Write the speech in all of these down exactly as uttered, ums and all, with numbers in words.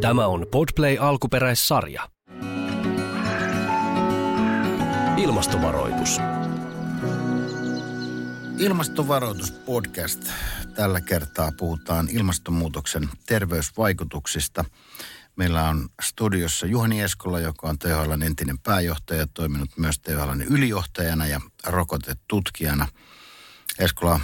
Tämä on Podplay-alkuperäissarja. Ilmastovaroitus. Ilmastovaroituspodcast. Tällä kertaa puhutaan ilmastonmuutoksen terveysvaikutuksista. Meillä on studiossa Juhani Eskola, joka on T H L:n entinen pääjohtaja, toiminut myös T H L:n ylijohtajana ja rokotetutkijana. Eskola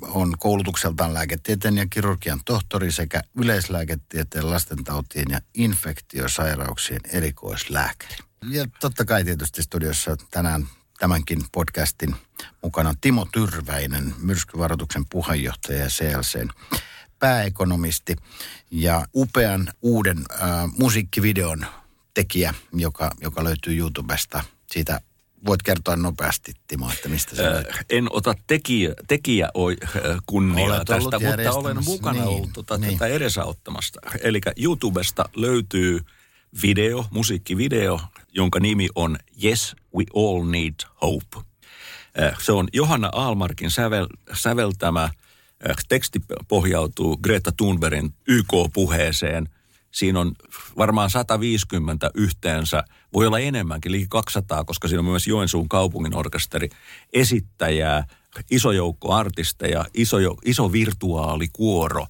on koulutukseltaan lääketieteen ja kirurgian tohtori sekä yleislääketieteen, lastentautien ja infektiosairauksien erikoislääkäri. Ja totta kai tietysti studiossa tänään tämänkin podcastin mukana Timo Tyrväinen, myrskyvaroituksen puheenjohtaja ja C L C:n pääekonomisti ja upean uuden äh, musiikkivideon tekijä, joka, joka löytyy YouTubesta. Siitä voit kertoa nopeasti, Timo, että mistä se öö, En ota tekijä, tekijä oi, kunniaa tästä, mutta olen mukana niin, ollut tota, niin. tätä edesauttamasta. Eli YouTubesta löytyy video, musiikkivideo, jonka nimi on Yes, We All Need Hope. Se on Johanna Aalmarkin sävel, säveltämä. Teksti pohjautuu Greta Thunbergin Y K-puheeseen. Siinä on varmaan sata viisikymmentä yhteensä, voi olla enemmänkin, liikin kaksisataa, koska siinä on myös Joensuun kaupungin orkesteri esittäjää, iso joukko artisteja, iso, iso virtuaalikuoro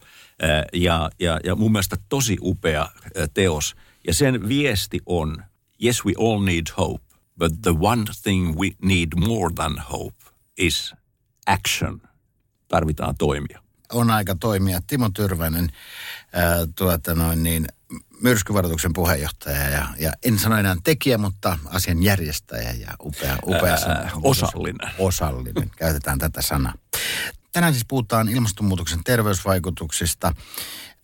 ja, ja, ja mun mielestä tosi upea teos. Ja sen viesti on, yes we all need hope, but the one thing we need more than hope is action. Tarvitaan toimia. On aika toimia. Timo Tyrväinen, ää, tuota noin niin, myrskyvaroituksen puheenjohtaja ja, ja en sano enää tekijä, mutta asian järjestäjä ja upea, upea ää, osallinen. Osallinen, käytetään tätä sanaa. Tänään siis puhutaan ilmastonmuutoksen terveysvaikutuksista.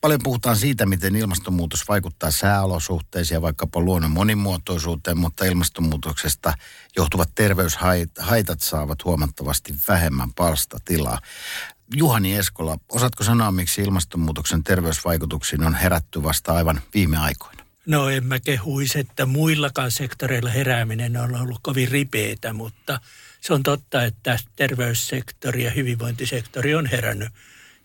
Paljon puhutaan siitä, miten ilmastonmuutos vaikuttaa sääolosuhteisiin ja vaikkapa luonnon monimuotoisuuteen, mutta ilmastonmuutoksesta johtuvat terveyshaitat saavat huomattavasti vähemmän palstatilaa. Juhani Eskola, osaatko sanoa, miksi ilmastonmuutoksen terveysvaikutuksiin on herätty vasta aivan viime aikoina? No en mä kehuisi, että muillakaan sektoreilla herääminen on ollut kovin ripeätä, mutta se on totta, että terveyssektori ja hyvinvointisektori on herännyt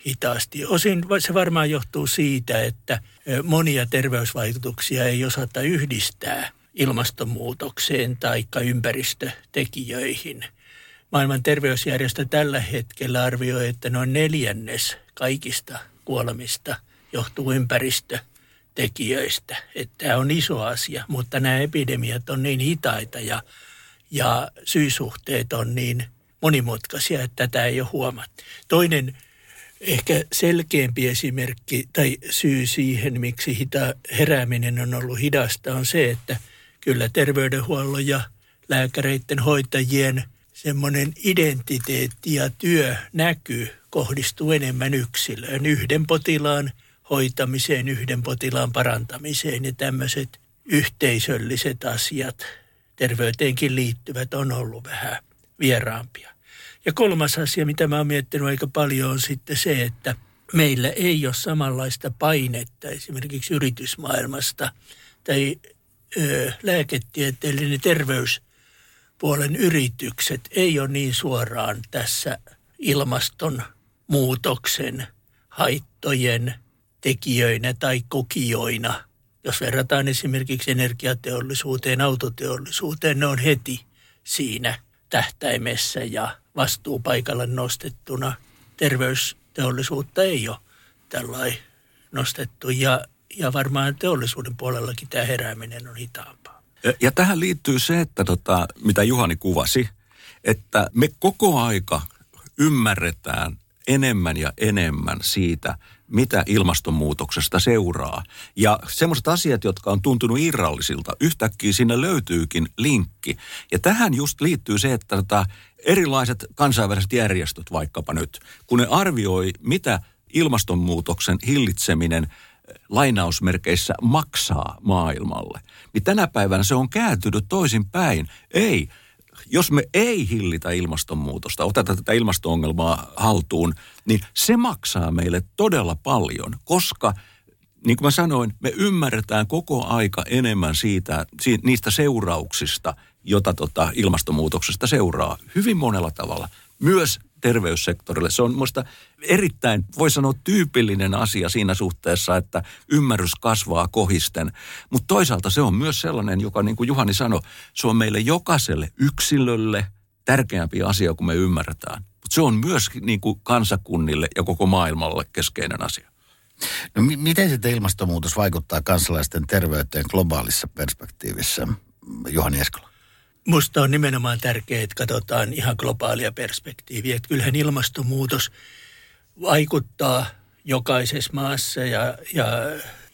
hitaasti. Osin se varmaan johtuu siitä, että monia terveysvaikutuksia ei osata yhdistää ilmastonmuutokseen tai ympäristötekijöihin. Maailman terveysjärjestö tällä hetkellä arvioi, että noin neljännes kaikista kuolemista johtuu ympäristötekijöistä. Tämä on iso asia, mutta nämä epidemiat on niin hitaita ja, ja syysuhteet on niin monimutkaisia, että tätä ei ole huomattu. Toinen ehkä selkeämpi esimerkki tai syy siihen, miksi hita- herääminen on ollut hidasta, on se, että kyllä terveydenhuollon ja lääkäreiden hoitajien semmoinen identiteetti ja työ näkyy kohdistuu enemmän yksilöön, yhden potilaan hoitamiseen, yhden potilaan parantamiseen ja tämmöiset yhteisölliset asiat terveyteenkin liittyvät on ollut vähän vieraampia. Ja kolmas asia, mitä mä oon miettinyt aika paljon, on sitten se, että meillä ei ole samanlaista painetta esimerkiksi yritysmaailmasta tai ö, lääketieteellinen terveyspuolen yritykset ei ole niin suoraan tässä ilmastonmuutoksen haittojen tekijöinä tai kokijoina. Jos verrataan esimerkiksi energiateollisuuteen, autoteollisuuteen, ne on heti siinä tähtäimessä ja vastuupaikalle nostettuna terveysteollisuutta ei ole tällainen nostettu ja, ja varmaan teollisuuden puolellakin tämä herääminen on hitaampaa. Ja, ja tähän liittyy se, että tota, mitä Juhani kuvasi, että me koko aika ymmärretään enemmän ja enemmän siitä, mitä ilmastonmuutoksesta seuraa. Ja semmoiset asiat, jotka on tuntunut irrallisilta, yhtäkkiä siinä löytyykin linkki. Ja tähän just liittyy se, että tota, erilaiset kansainväliset järjestöt vaikkapa nyt, kun ne arvioi, mitä ilmastonmuutoksen hillitseminen lainausmerkeissä maksaa maailmalle, niin tänä päivänä se on kääntynyt toisinpäin. Ei, jos me ei hillitä ilmastonmuutosta, oteta tätä ilmasto-ongelmaa haltuun, niin se maksaa meille todella paljon, koska niin kuin mä sanoin, me ymmärretään koko aika enemmän siitä, niistä seurauksista, jota tota ilmastonmuutoksesta seuraa hyvin monella tavalla. Myös terveyssektorille. Se on minusta erittäin, voi sanoa, tyypillinen asia siinä suhteessa, että ymmärrys kasvaa kohisten. Mutta toisaalta se on myös sellainen, joka niin kuin Juhani sanoi, se on meille jokaiselle yksilölle tärkeämpi asia, kun me ymmärretään. Mutta se on myös niin kuin kansakunnille ja koko maailmalle keskeinen asia. No, m- miten sitten ilmastonmuutos vaikuttaa kansalaisten terveyteen globaalissa perspektiivissä, Juhani Eskola? Musta on nimenomaan tärkeää, että katsotaan ihan globaalia perspektiiviä. Että kyllähän ilmastonmuutos vaikuttaa jokaisessa maassa ja, ja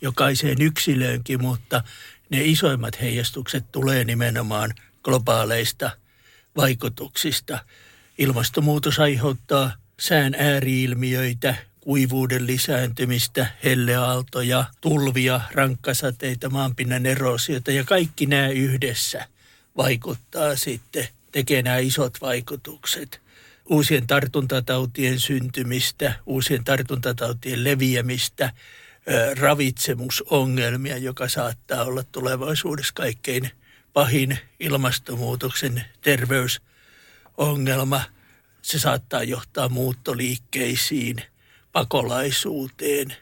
jokaiseen yksilöönkin, mutta ne isoimmat heijastukset tulee nimenomaan globaaleista vaikutuksista. Ilmastonmuutos aiheuttaa sään ääriilmiöitä, kuivuuden lisääntymistä, helleaaltoja, tulvia, rankkasateita, maanpinnan eroosiota ja kaikki nämä yhdessä vaikuttaa sitten, tekee nämä isot vaikutukset. Uusien tartuntatautien syntymistä, uusien tartuntatautien leviämistä, ravitsemusongelmia, joka saattaa olla tulevaisuudessa kaikkein pahin ilmastonmuutoksen terveysongelma. Se saattaa johtaa muuttoliikkeisiin, pakolaisuuteen.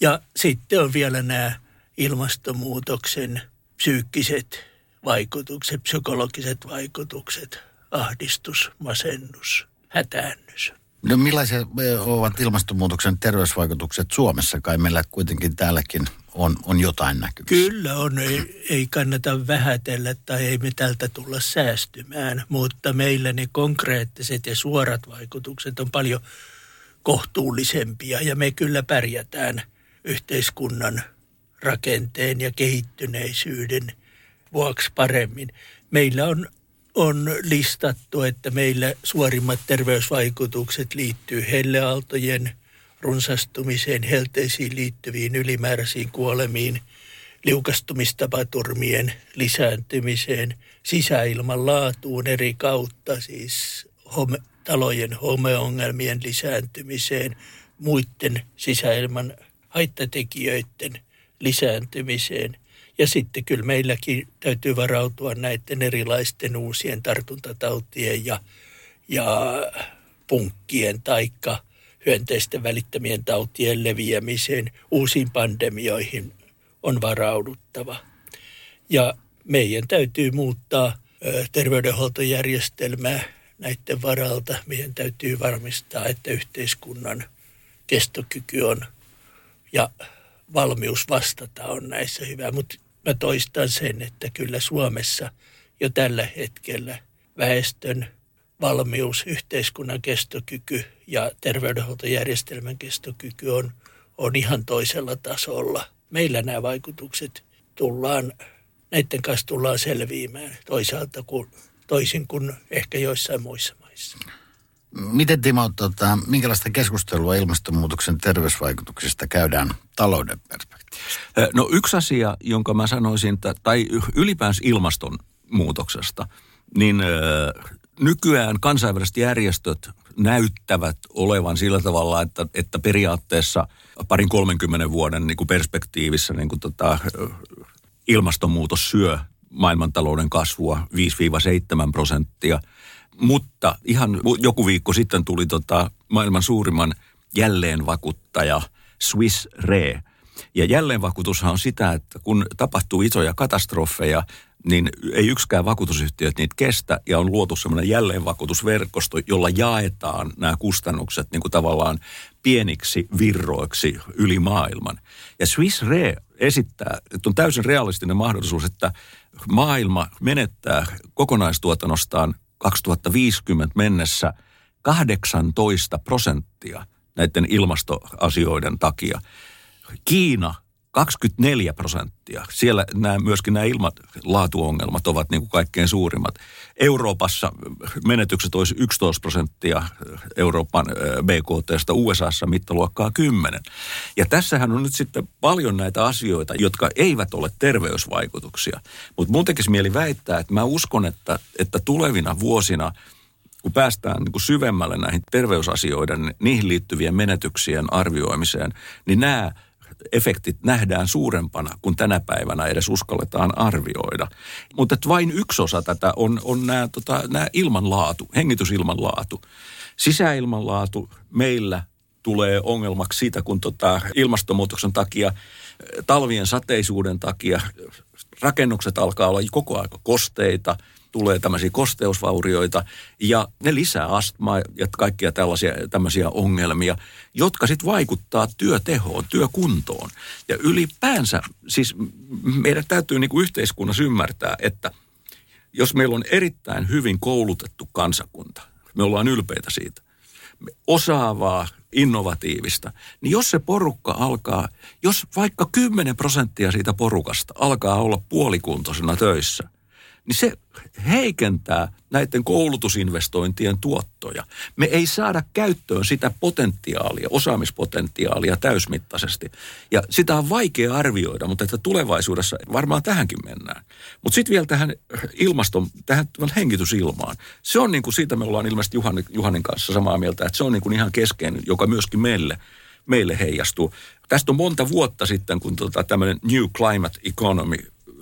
Ja sitten on vielä nämä ilmastonmuutoksen psyykkiset vaikutukset, psykologiset vaikutukset, ahdistus, masennus, hätäännys. No millaisia ovat ilmastonmuutoksen terveysvaikutukset Suomessa? Kai meillä kuitenkin täälläkin on, on jotain näkyvissä. Kyllä on, ei, ei kannata vähätellä tai ei me tältä tulla säästymään, mutta meillä ne konkreettiset ja suorat vaikutukset on paljon kohtuullisempia ja me kyllä pärjätään yhteiskunnan rakenteen ja kehittyneisyyden vuoksi paremmin. Meillä on, on listattu, että meillä suorimmat terveysvaikutukset liittyy helleaaltojen runsastumiseen, helteisiin liittyviin ylimääräisiin kuolemiin, liukastumistapaturmien lisääntymiseen, sisäilman laatuun eri kautta, siis home, talojen homeongelmien lisääntymiseen, muiden sisäilman haittatekijöiden lisääntymiseen. Ja sitten kyllä meilläkin täytyy varautua näiden erilaisten uusien tartuntatautien ja, ja punkkien taikka hyönteisten välittämien tautien leviämiseen. Uusiin pandemioihin on varauduttava. Ja meidän täytyy muuttaa terveydenhuoltojärjestelmää näiden varalta. Meidän täytyy varmistaa, että yhteiskunnan kestokyky on ja valmius vastata on näissä hyvä, mutta mä toistan sen, että kyllä Suomessa jo tällä hetkellä väestön valmius, yhteiskunnan kestokyky ja terveydenhuoltojärjestelmän kestokyky on, on ihan toisella tasolla. Meillä nämä vaikutukset tullaan, näiden kanssa tullaan selviämään toisaalta kuin, toisin kuin ehkä joissain muissa maissa. Miten Timo, tota, minkälaista keskustelua ilmastonmuutoksen terveysvaikutuksista käydään talouden perspektiivistä? No yksi asia, jonka mä sanoisin, tai ylipäänsä ilmastonmuutoksesta, niin nykyään kansainväliset järjestöt näyttävät olevan sillä tavalla, että, että periaatteessa parin kolmenkymmenen vuoden niin kuin perspektiivissä niin kuin tota, ilmastonmuutos syö maailmantalouden kasvua viisi seitsemän prosenttia. Mutta ihan joku viikko sitten tuli tota maailman suurimman jälleenvakuuttaja Swiss Re. Ja jälleenvakuutushan on sitä, että kun tapahtuu isoja katastrofeja, niin ei yksikään vakuutusyhtiö niitä kestä. Ja on luotu semmoinen jälleenvakuutusverkosto, jolla jaetaan nämä kustannukset niin kuin tavallaan pieniksi virroiksi yli maailman. Ja Swiss Re esittää, että on täysin realistinen mahdollisuus, että maailma menettää kokonaistuotannostaan kaksituhattaviisikymmentä mennessä kahdeksantoista prosenttia näiden ilmastoasioiden takia. Kiina kaksikymmentäneljä prosenttia. Siellä nämä, myöskin nämä ilmanlaatuongelmat ovat niin kuin kaikkein suurimmat. Euroopassa menetykset olisi yksitoista prosenttia Euroopan B K T:stä, U S A:ssa mittaluokkaa kymmenen. Ja tässähän on nyt sitten paljon näitä asioita, jotka eivät ole terveysvaikutuksia. Mutta mun tekisi mieli väittää, että mä uskon, että, että tulevina vuosina, kun päästään niin kuin syvemmälle näihin terveysasioiden, niihin liittyvien menetyksien arvioimiseen, niin nämä efektit nähdään suurempana, kun tänä päivänä edes uskalletaan arvioida. Mutta vain yksi osa tätä on, on nämä, tota, nämä ilmanlaatu, hengitysilmanlaatu. Sisäilmanlaatu meillä tulee ongelmaksi siitä, kun tota ilmastonmuutoksen takia, talvien sateisuuden takia rakennukset alkaa olla koko ajan kosteita, tulee tämmöisiä kosteusvaurioita ja ne lisää astmaa ja kaikkia tällaisia tämmöisiä ongelmia, jotka sitten vaikuttaa työtehoon, työkuntoon. Ja ylipäänsä siis meidän täytyy niin kuin yhteiskunnassa ymmärtää, että jos meillä on erittäin hyvin koulutettu kansakunta, me ollaan ylpeitä siitä, osaavaa, innovatiivista, niin jos se porukka alkaa, jos vaikka kymmenen prosenttia siitä porukasta alkaa olla puolikuntoisena töissä, niin se heikentää näiden koulutusinvestointien tuottoja. Me ei saada käyttöön sitä potentiaalia, osaamispotentiaalia täysmittaisesti. Ja sitä on vaikea arvioida, mutta että tulevaisuudessa varmaan tähänkin mennään. Mutta sitten vielä tähän ilmaston, tähän hengitysilmaan. Se on niin kuin, siitä me ollaan ilmeisesti Juhanin, Juhanin kanssa samaa mieltä, että se on niin kuin ihan keskeinen, joka myöskin meille, meille heijastuu. Tästä on monta vuotta sitten, kun tota tämmöinen New Climate Economy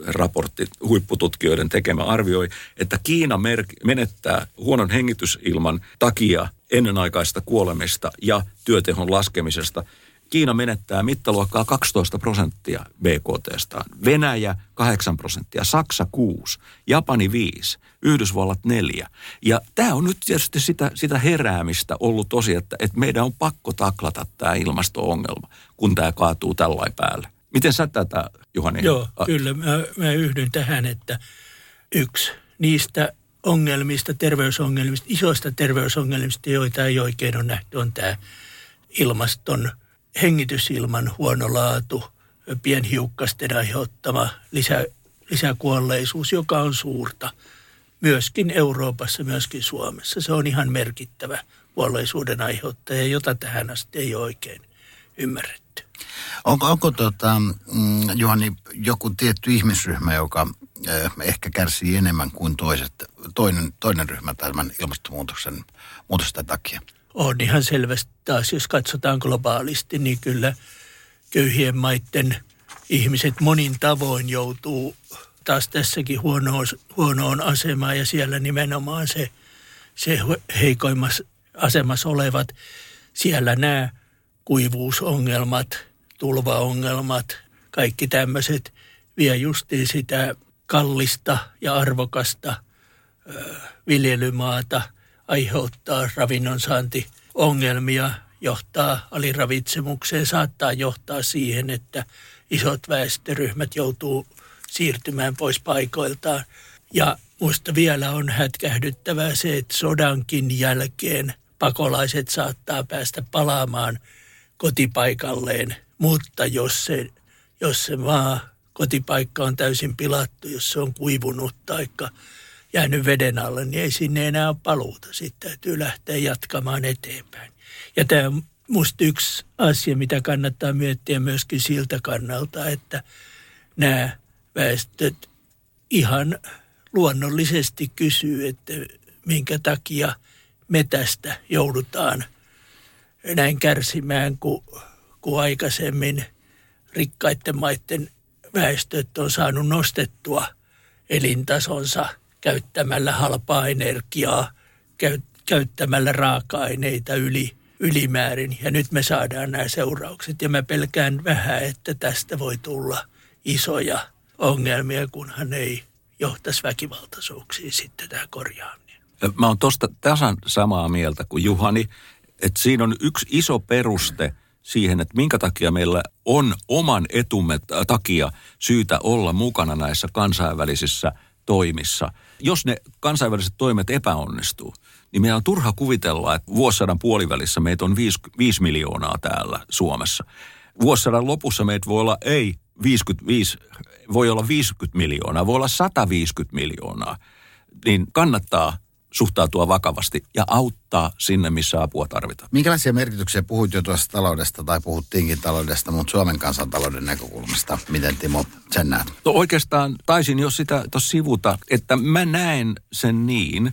raportti huippututkijoiden tekemä arvioi, että Kiina menettää huonon hengitysilman takia ennenaikaista kuolemista ja työtehon laskemisesta. Kiina menettää mittaluokkaa kaksitoista prosenttia B K T:staan, Venäjä kahdeksan prosenttia, Saksa kuusi, Japani viisi, Yhdysvallat neljä. Ja tämä on nyt tietysti sitä, sitä heräämistä ollut tosi, että, että meidän on pakko taklata tämä ilmasto-ongelma, kun tämä kaatuu tällain päälle. Miten sä tätä, Juhani? Joo, kyllä. Mä, mä yhdyn tähän, että yksi niistä ongelmista, terveysongelmista, isoista terveysongelmista, joita ei oikein ole nähty, on tämä ilmaston, hengitysilman huono laatu, pienhiukkasten aiheuttama lisä, lisäkuolleisuus, joka on suurta. Myöskin Euroopassa, myöskin Suomessa. Se on ihan merkittävä kuolleisuuden aiheuttaja, jota tähän asti ei oikein ymmärretty. Onko, onko tota, Juhani, joku tietty ihmisryhmä, joka ehkä kärsii enemmän kuin toiset, toinen, toinen ryhmä tämän ilmastonmuutoksen muutosta takia? On ihan selvästi taas, jos katsotaan globaalisti, niin kyllä köyhien maiden ihmiset monin tavoin joutuu taas tässäkin huonoon, huonoon asemaan ja siellä nimenomaan se, se heikoimmassa asemassa olevat, siellä nämä kuivuusongelmat, tulvaongelmat, kaikki tämmöiset vie justiin sitä kallista ja arvokasta ö, viljelymaata, aiheuttaa ravinnonsaantiongelmia, johtaa aliravitsemukseen, saattaa johtaa siihen, että isot väestöryhmät joutuu siirtymään pois paikoiltaan. Ja musta vielä on hätkähdyttävää se, että sodankin jälkeen pakolaiset saattaa päästä palaamaan kotipaikalleen, mutta jos se, jos se maa, kotipaikka on täysin pilattu, jos se on kuivunut tai jäänyt veden alle, niin ei sinne enää ole paluuta. Sitten täytyy lähteä jatkamaan eteenpäin. Ja tämä on musta yksi asia, mitä kannattaa miettiä myöskin siltä kannalta, että nämä väestöt ihan luonnollisesti kysyy, että minkä takia metästä joudutaan näin kärsimään, kun, kun aikaisemmin rikkaiden maiden väestöt on saanut nostettua elintasonsa käyttämällä halpaa energiaa, käy, käyttämällä raaka-aineita yli, ylimäärin. Ja nyt me saadaan nämä seuraukset ja mä pelkään vähän, että tästä voi tulla isoja ongelmia, kunhan ei johtaisi väkivaltaisuuksiin sitten tämä korjaaminen. Mä oon tuosta tasan samaa mieltä kuin Juhani. Että siinä on yksi iso peruste siihen, että minkä takia meillä on oman etumme takia syytä olla mukana näissä kansainvälisissä toimissa. Jos ne kansainväliset toimet epäonnistuu, niin meidän on turha kuvitella, että vuosisadan puolivälissä meitä on viisi miljoonaa täällä Suomessa. Vuosisadan lopussa meitä voi olla ei viisikymmentäviisi, voi olla viisikymmentä miljoonaa, voi olla sata viisikymmentä miljoonaa, niin kannattaa suhtautua vakavasti ja auttaa sinne, missä apua tarvitaan. Minkälaisia merkityksiä puhuit jo tuosta taloudesta tai puhuttiinkin taloudesta, mutta Suomen kansantalouden näkökulmasta? Miten, Timo, sen näet? No oikeastaan taisin jo sitä tuossa sivuta, että mä näen sen niin,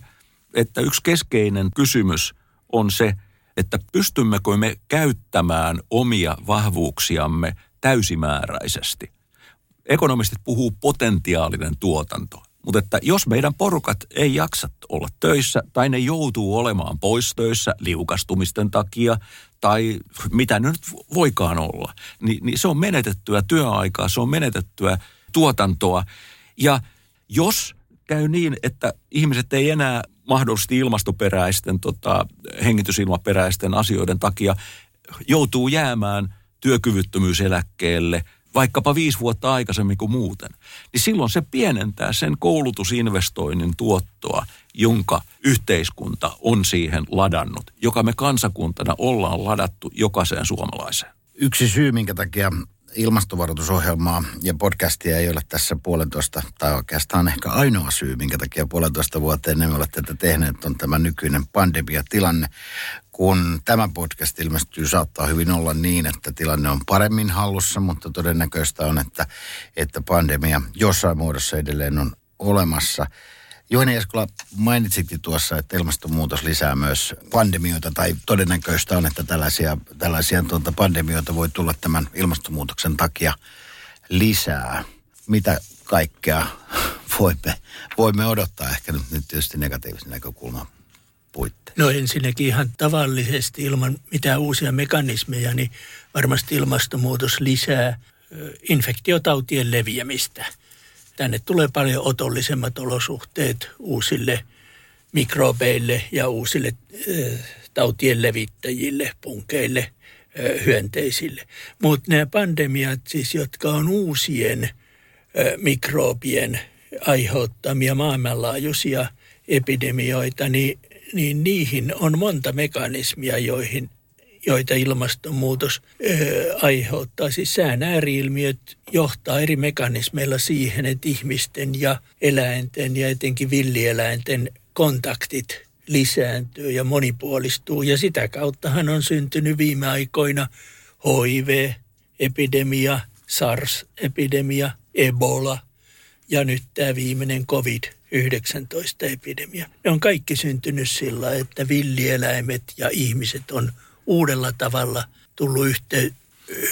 että yksi keskeinen kysymys on se, että pystymmekö me käyttämään omia vahvuuksiamme täysimääräisesti. Ekonomistit puhuu potentiaalinen tuotanto, mutta että jos meidän porukat ei jaksa olla töissä tai ne joutuu olemaan pois töissä liukastumisten takia tai mitä nyt voikaan olla, niin, niin se on menetettyä työaikaa, se on menetettyä tuotantoa. Ja jos käy niin, että ihmiset ei enää mahdollisesti ilmastoperäisten, tota, hengitysilmaperäisten asioiden takia joutuu jäämään työkyvyttömyyseläkkeelle vaikkapa viisi vuotta aikaisemmin kuin muuten, niin silloin se pienentää sen koulutusinvestoinnin tuottoa, jonka yhteiskunta on siihen ladannut, joka me kansakuntana ollaan ladattu jokaiseen suomalaiseen. Yksi syy, minkä takia ilmastovaroitusohjelmaa ja podcastia ei ole tässä puolentoista, tai oikeastaan ehkä ainoa syy, minkä takia puolentoista vuoteen emme ole tätä tehneet, on tämä nykyinen pandemiatilanne. Kun tämä podcast ilmestyy, saattaa hyvin olla niin, että tilanne on paremmin hallussa, mutta todennäköistä on, että, että pandemia jossain muodossa edelleen on olemassa. Juhani Eskola, mainitsitkin tuossa, että ilmastonmuutos lisää myös pandemioita, tai todennäköistä on, että tällaisia, tällaisia tuota pandemioita voi tulla tämän ilmastonmuutoksen takia lisää. Mitä kaikkea voimme, voimme odottaa ehkä nyt, nyt tietysti negatiivisen näkökulman puitteissa? No ensinnäkin ihan tavallisesti ilman mitään uusia mekanismeja, niin varmasti ilmastonmuutos lisää infektiotautien leviämistä. Tänne tulee paljon otollisemmat olosuhteet uusille mikrobeille ja uusille äh, tautien levittäjille, punkeille, äh, hyönteisille. Mutta nämä pandemiat siis, jotka on uusien äh, mikrobien aiheuttamia maailmanlaajuisia epidemioita, niin, niin niihin on monta mekanismia, joihin, joita ilmastonmuutos öö, aiheuttaa. Siis sään ääriilmiöt johtaa eri mekanismeilla siihen, että ihmisten ja eläinten ja etenkin villieläinten kontaktit lisääntyy ja monipuolistuu. Ja sitä kauttahan on syntynyt viime aikoina H I V-epidemia, SARS-epidemia, Ebola ja nyt tämä viimeinen covid yhdeksäntoista-epidemia. Ne on kaikki syntynyt sillä, että villieläimet ja ihmiset on uudella tavalla tullut yhte,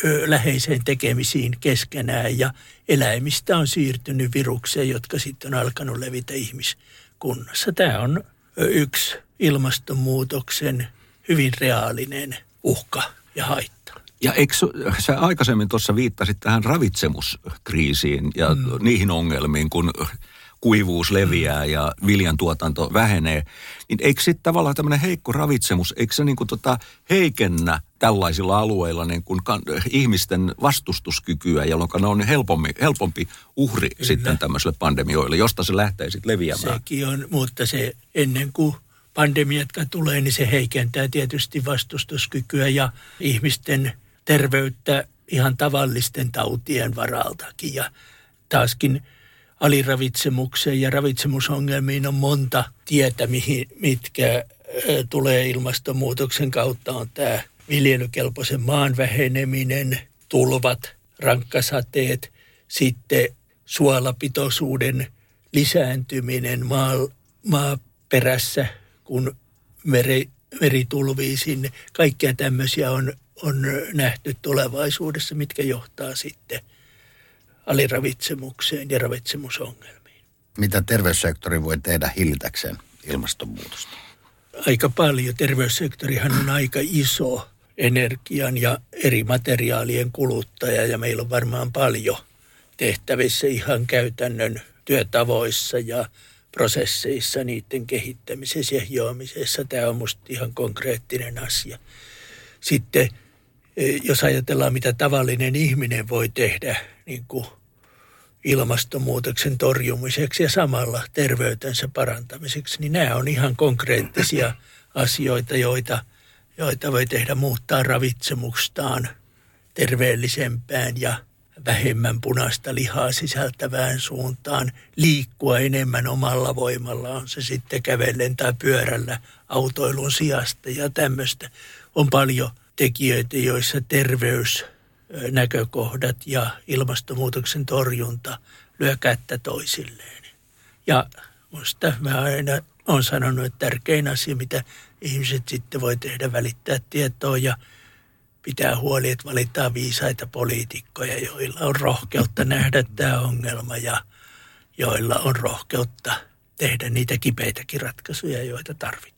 ö, läheiseen tekemisiin keskenään ja eläimistä on siirtynyt viruksia, jotka sitten on alkanut levitä ihmiskunnassa. Tämä on yksi ilmastonmuutoksen hyvin reaalinen uhka ja haitta. Ja eikö sä aikaisemmin tuossa viittasit tähän ravitsemuskriisiin ja mm. niihin ongelmiin, kun kuivuus leviää ja viljan tuotanto vähenee, niin eikö sitten tavallaan tämmöinen heikko ravitsemus, eikö se niin kuin tota heikennä tällaisilla alueilla niin kuin ihmisten vastustuskykyä, jolloin ne on helpompi, helpompi uhri Kyllä. sitten tämmöisille pandemioille, josta se lähtee sitten leviämään? Sekin on, mutta se ennen kuin pandemiatka tulee, niin se heikentää tietysti vastustuskykyä ja ihmisten terveyttä ihan tavallisten tautien varaltakin ja taaskin aliravitsemukseen ja ravitsemusongelmiin on monta tietä, mihin, mitkä tulee ilmastonmuutoksen kautta. On tämä viljelykelpoisen maan väheneminen, tulvat, rankkasateet, sitten suolapitoisuuden lisääntyminen maa, maaperässä, kun meri, meritulvii sinne. Kaikkia tämmöisiä on, on nähty tulevaisuudessa, mitkä johtaa sitten aliravitsemukseen ja ravitsemusongelmiin. Mitä terveyssektori voi tehdä hillitäkseen ilmastonmuutosta? Aika paljon. Terveyssektorihan on aika iso energian ja eri materiaalien kuluttaja ja meillä on varmaan paljon tehtävissä ihan käytännön työtavoissa ja prosesseissa, niiden kehittämisessä ja hiomisessa. Tämä on musta ihan konkreettinen asia. Sitten jos ajatellaan, mitä tavallinen ihminen voi tehdä niin kuin ilmastonmuutoksen torjumiseksi ja samalla terveytensä parantamiseksi, niin nämä on ihan konkreettisia asioita, joita, joita voi tehdä muuttaa ravitsemukstaan terveellisempään ja vähemmän punaista lihaa sisältävään suuntaan, liikkua enemmän omalla voimalla, on se sitten kävellen tai pyörällä autoilun sijasta ja tämmöistä. On paljon tekijöitä, joissa terveysnäkökohdat ja ilmastonmuutoksen torjunta lyö kättä toisilleen. Ja minusta mä aina olen sanonut, että tärkein asia, mitä ihmiset sitten voi tehdä, välittää tietoa ja pitää huoli, että valitaan viisaita poliitikkoja, joilla on rohkeutta nähdä tämä ongelma ja joilla on rohkeutta tehdä niitä kipeitäkin ratkaisuja, joita tarvitaan.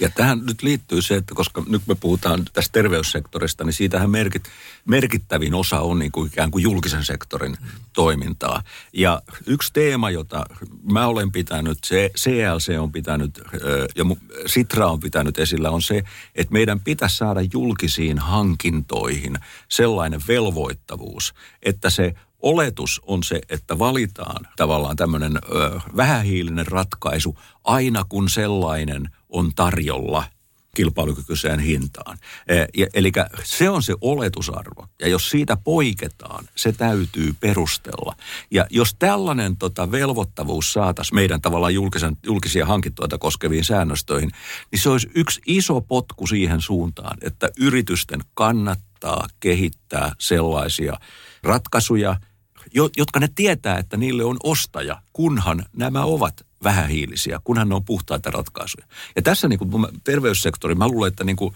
Ja tähän nyt liittyy se, että koska nyt me puhutaan tästä terveyssektorista, niin siitähän merkit, merkittävin osa on niin kuin ikään kuin julkisen sektorin mm. toimintaa. Ja yksi teema, jota mä olen pitänyt, se C L C on pitänyt ja Sitra on pitänyt esillä, on se, että meidän pitäisi saada julkisiin hankintoihin sellainen velvoittavuus, että se oletus on se, että valitaan tavallaan tämmöinen ö, vähähiilinen ratkaisu aina kun sellainen on tarjolla kilpailukykyiseen hintaan. E, eli se on se oletusarvo ja jos siitä poiketaan, se täytyy perustella. Ja jos tällainen tota, velvoittavuus saataisiin meidän tavallaan julkisen, julkisia hankintoja koskeviin säännöstöihin, niin se olisi yksi iso potku siihen suuntaan, että yritysten kannattaa kehittää sellaisia ratkaisuja, jotka ne tietää, että niille on ostaja, kunhan nämä ovat vähähiilisiä, kunhan ne on puhtaita ratkaisuja. Ja tässä niin kuin terveyssektori, mä luulen, että niin kuin,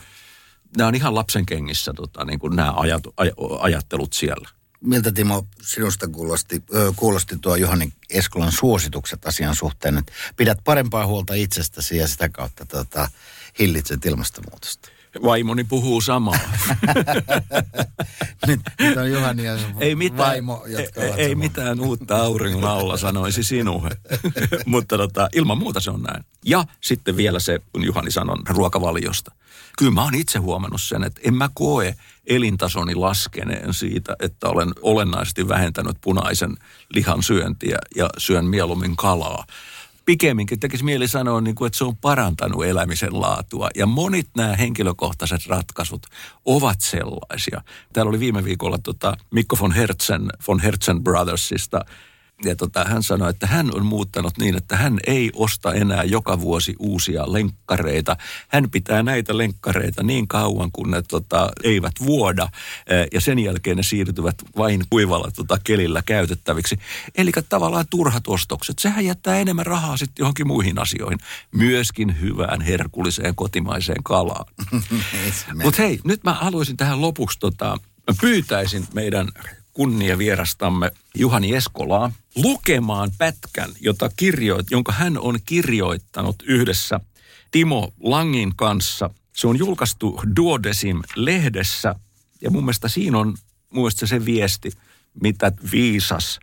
nämä on ihan lapsen kengissä tota, niin kuin nämä ajat, aj, ajattelut siellä. Miltä Timo sinusta kuulosti, kuulosti tuo Juhani Eskolan suositukset asian suhteen, että pidät parempaa huolta itsestäsi ja sitä kautta tota, hillitset ilmastonmuutosta? Vaimoni puhuu samaa. nyt, nyt on Juhani ja ei mitään, vaimo, jotka ei, ei mitään uutta auringon alla, sanoisi sinuhe. Mutta tota, ilman muuta se on näin. Ja sitten vielä se, kun Juhani sanon ruokavaliosta. Kyllä mä oon itse huomannut sen, että en mä koe elintasoni laskeneen siitä, että olen olennaisesti vähentänyt punaisen lihan syöntiä ja syön mieluummin kalaa. Pikemminkin tekisi mieli sanoa, että se on parantanut elämisen laatua. Ja monit nämä henkilökohtaiset ratkaisut ovat sellaisia. Täällä oli viime viikolla tota Mikko von Herzen, von Herzen Brothersista. Ja tota, hän sanoi, että hän on muuttanut niin, että hän ei osta enää joka vuosi uusia lenkkareita. Hän pitää näitä lenkkareita niin kauan, kun ne tota, eivät vuoda. Ja sen jälkeen ne siirtyvät vain kuivalla tota, kelillä käytettäviksi. Eli tavallaan turhat ostokset. Sehän jättää enemmän rahaa sitten johonkin muihin asioihin. Myöskin hyvään, herkulliseen, kotimaiseen kalaan. Mutta hei, nyt mä haluaisin tähän lopuksi, tota, pyytäisin meidän kunniavierastamme Juhani Eskolaa lukemaan pätkän, jota kirjoit, jonka hän on kirjoittanut yhdessä Timo Langin kanssa. Se on julkaistu Duodecim-lehdessä ja mun mielestä siinä on mun mielestä se viesti, mitä viisas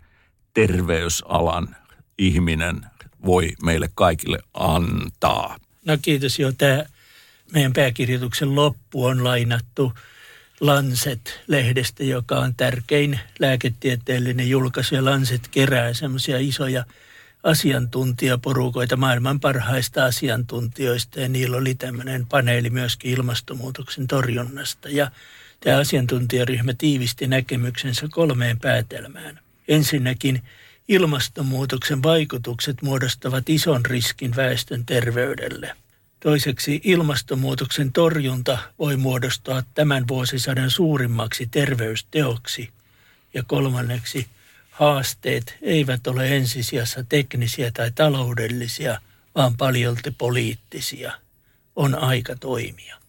terveysalan ihminen voi meille kaikille antaa. No kiitos jo. Tämä meidän pääkirjoituksen loppu on lainattu Lancet-lehdestä, joka on tärkein lääketieteellinen julkaisu. Ja Lancet kerää semmoisia isoja asiantuntijaporukoita maailman parhaista asiantuntijoista. Ja niillä oli tämmöinen paneeli myöskin ilmastonmuutoksen torjunnasta. Ja tämä asiantuntijaryhmä tiivisti näkemyksensä kolmeen päätelmään. Ensinnäkin ilmastonmuutoksen vaikutukset muodostavat ison riskin väestön terveydelle. Toiseksi ilmastonmuutoksen torjunta voi muodostaa tämän vuosisadan suurimmaksi terveysteoksi. Ja kolmanneksi haasteet eivät ole ensisijassa teknisiä tai taloudellisia, vaan paljolti poliittisia. On aika toimia.